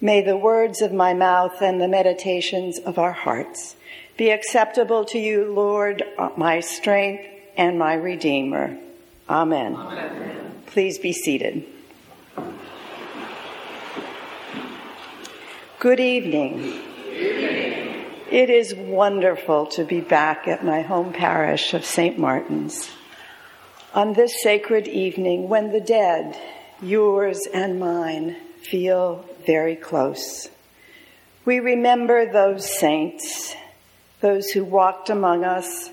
May the words of my mouth and the meditations of our hearts be acceptable to you, Lord, my strength and my Redeemer. Amen. Amen. Please be seated. Good evening. Good evening. It is wonderful to be back at my home parish of St. Martin's on this sacred evening when the dead, yours and mine, feel very close. We remember those saints, those who walked among us,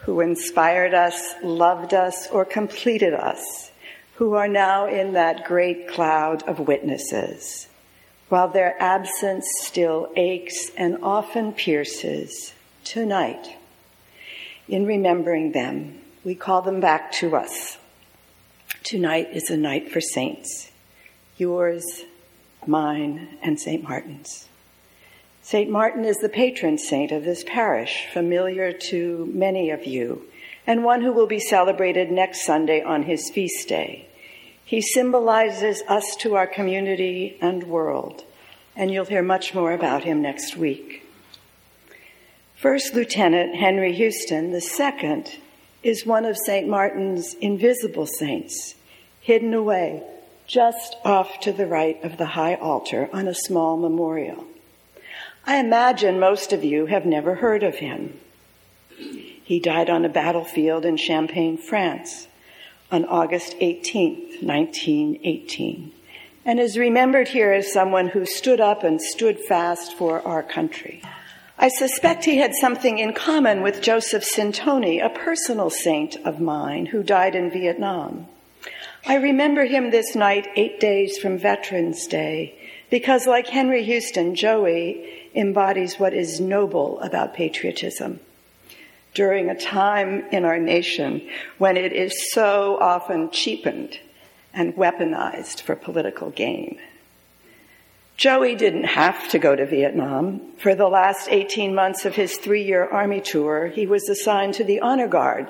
who inspired us, loved us, or completed us, who are now in that great cloud of witnesses, while their absence still aches and often pierces. Tonight, in remembering them, we call them back to us. Tonight is a night for saints, yours, mine, and St. Martin's. St. Martin is the patron saint of this parish, familiar to many of you, and one who will be celebrated next Sunday on his feast day. He symbolizes us to our community and world, and you'll hear much more about him next week. First Lieutenant Henry Houston II is one of St. Martin's invisible saints, hidden away just off to the right of the high altar on a small memorial. I imagine most of you have never heard of him. He died on a battlefield in Champagne, France, on August 18th, 1918, and is remembered here as someone who stood up and stood fast for our country. I suspect he had something in common with Joseph Santoni, a personal saint of mine who died in Vietnam. I remember him this night, 8 days from Veterans Day, because like Henry Houston, Joey embodies what is noble about patriotism. During a time in our nation when it is so often cheapened and weaponized for political gain. Joey didn't have to go to Vietnam. For the last 18 months of his 3-year Army tour, he was assigned to the Honor Guard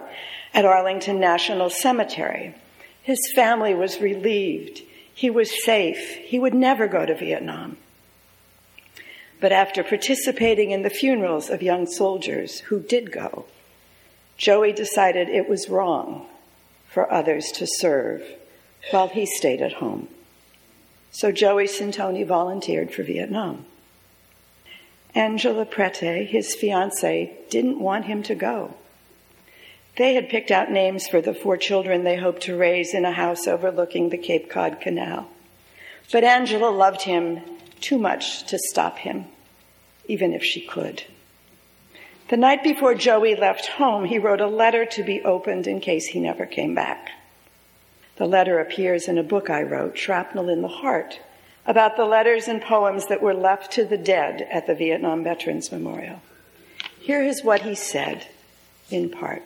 at Arlington National Cemetery. His family was relieved. He was safe. He would never go to Vietnam. But after participating in the funerals of young soldiers who did go, Joey decided it was wrong for others to serve while he stayed at home. So Joey Santoni volunteered for Vietnam. Angela Prete, his fiancée, didn't want him to go. They had picked out names for the 4 children they hoped to raise in a house overlooking the Cape Cod Canal. But Angela loved him too much to stop him, even if she could. The night before Joey left home, he wrote a letter to be opened in case he never came back. The letter appears in a book I wrote, Shrapnel in the Heart, about the letters and poems that were left to the dead at the Vietnam Veterans Memorial. Here is what he said, in part.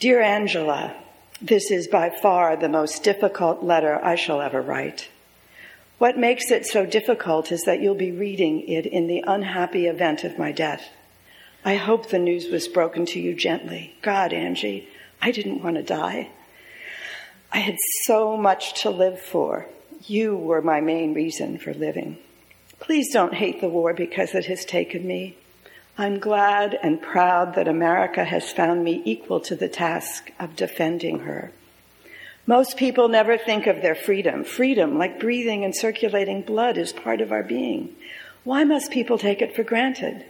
Dear Angela, this is by far the most difficult letter I shall ever write. What makes it so difficult is that you'll be reading it in the unhappy event of my death. I hope the news was broken to you gently. God, Angie, I didn't want to die. I had so much to live for. You were my main reason for living. Please don't hate the war because it has taken me. I'm glad and proud that America has found me equal to the task of defending her. Most people never think of their freedom. Freedom, like breathing and circulating blood, is part of our being. Why must people take it for granted?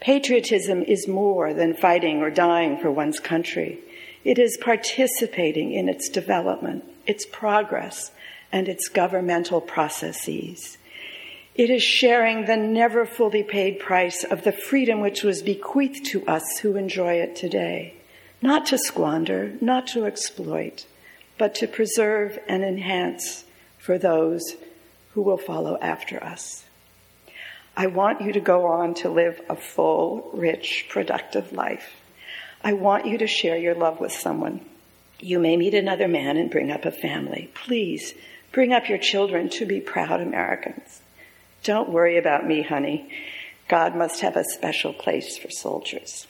Patriotism is more than fighting or dying for one's country. It is participating in its development, its progress, and its governmental processes. It is sharing the never fully paid price of the freedom which was bequeathed to us who enjoy it today, not to squander, not to exploit, but to preserve and enhance for those who will follow after us. I want you to go on to live a full, rich, productive life. I want you to share your love with someone. You may meet another man and bring up a family. Please bring up your children to be proud Americans. Don't worry about me, honey. God must have a special place for soldiers.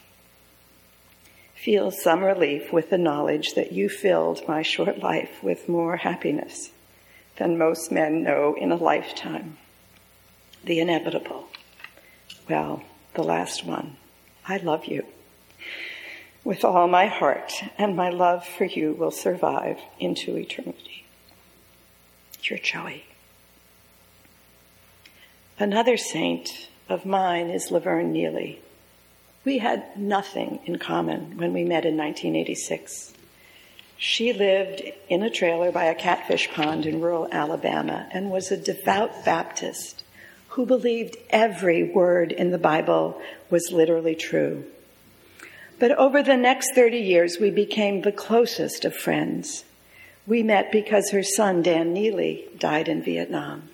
Feel some relief with the knowledge that you filled my short life with more happiness. than most men know in a lifetime. The inevitable. Well, the last one. I love you. With all my heart, and my love for you will survive into eternity. Your Joey. Another saint of mine is Laverne Neely. We had nothing in common when we met in 1986. She lived in a trailer by a catfish pond in rural Alabama and was a devout Baptist who believed every word in the Bible was literally true. But over the next 30 years, we became the closest of friends. We met because her son, Dan Neely, died in Vietnam.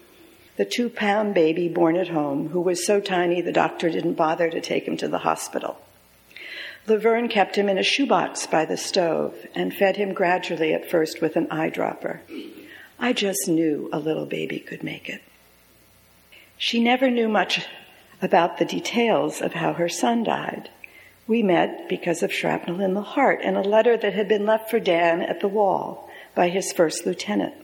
The 2-pound baby born at home, who was so tiny the doctor didn't bother to take him to the hospital. Laverne kept him in a shoebox by the stove and fed him gradually at first with an eyedropper. I just knew a little baby could make it. She never knew much about the details of how her son died. We met because of Shrapnel in the Heart and a letter that had been left for Dan at the wall by his first lieutenant.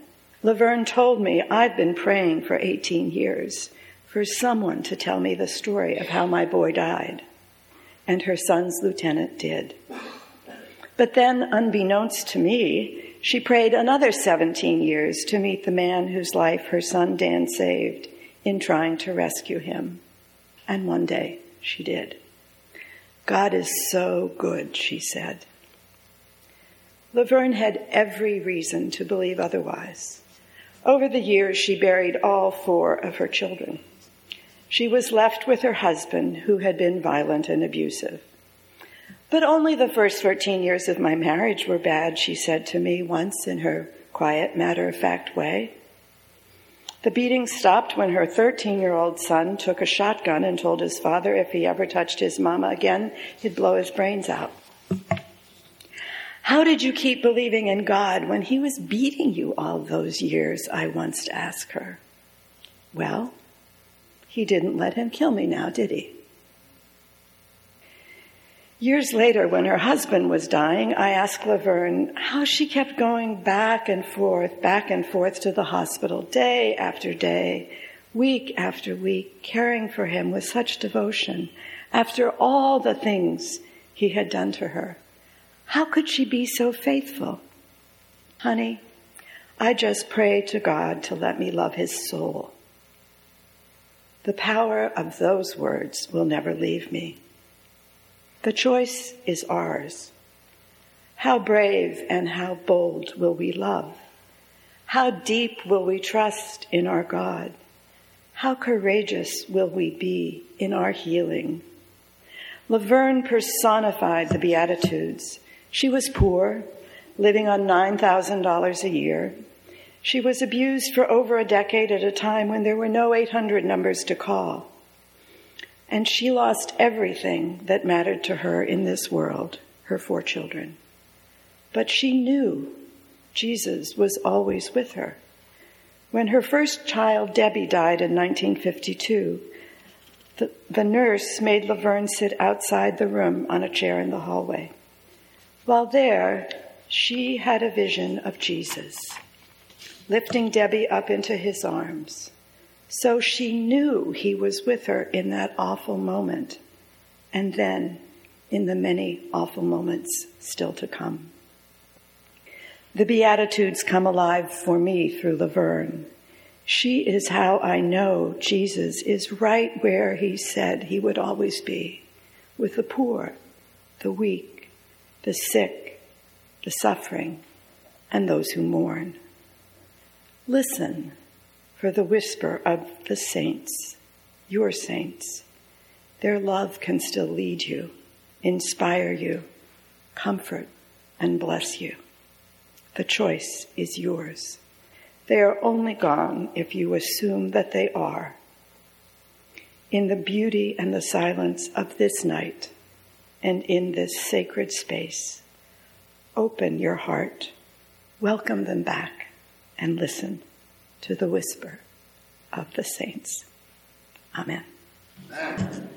Laverne told me, I've been praying for 18 years for someone to tell me the story of how my boy died. And her son's lieutenant did. But then, unbeknownst to me, she prayed another 17 years to meet the man whose life her son Dan saved in trying to rescue him. And one day she did. God is so good, she said. Laverne had every reason to believe otherwise. Over the years, she buried all 4 of her children. She was left with her husband, who had been violent and abusive. But only the first 13 years of my marriage were bad, she said to me once in her quiet, matter-of-fact way. The beating stopped when her 13-year-old son took a shotgun and told his father if he ever touched his mama again, he'd blow his brains out. How did you keep believing in God when he was beating you all those years, I once asked her. Well, he didn't let him kill me now, did he? Years later, when her husband was dying, I asked Laverne how she kept going back and forth to the hospital day after day, week after week, caring for him with such devotion after all the things he had done to her. How could she be so faithful? Honey, I just pray to God to let me love his soul. The power of those words will never leave me. The choice is ours. How brave and how bold will we love? How deep will we trust in our God? How courageous will we be in our healing? Laverne personified the Beatitudes. She was poor, living on $9,000 a year. She was abused for over a decade at a time when there were no 800 numbers to call. And she lost everything that mattered to her in this world, her 4 children. But she knew Jesus was always with her. When her first child, Debbie, died in 1952, the nurse made Laverne sit outside the room on a chair in the hallway. While there, she had a vision of Jesus, lifting Debbie up into his arms. So she knew he was with her in that awful moment, and then in the many awful moments still to come. The Beatitudes come alive for me through Laverne. She is how I know Jesus is right where he said he would always be, with the poor, the weak, the sick, the suffering, and those who mourn. Listen for the whisper of the saints, your saints. Their love can still lead you, inspire you, comfort, and bless you. The choice is yours. They are only gone if you assume that they are. In the beauty and the silence of this night, and in this sacred space, open your heart, welcome them back, and listen to the whisper of the saints. Amen. Amen.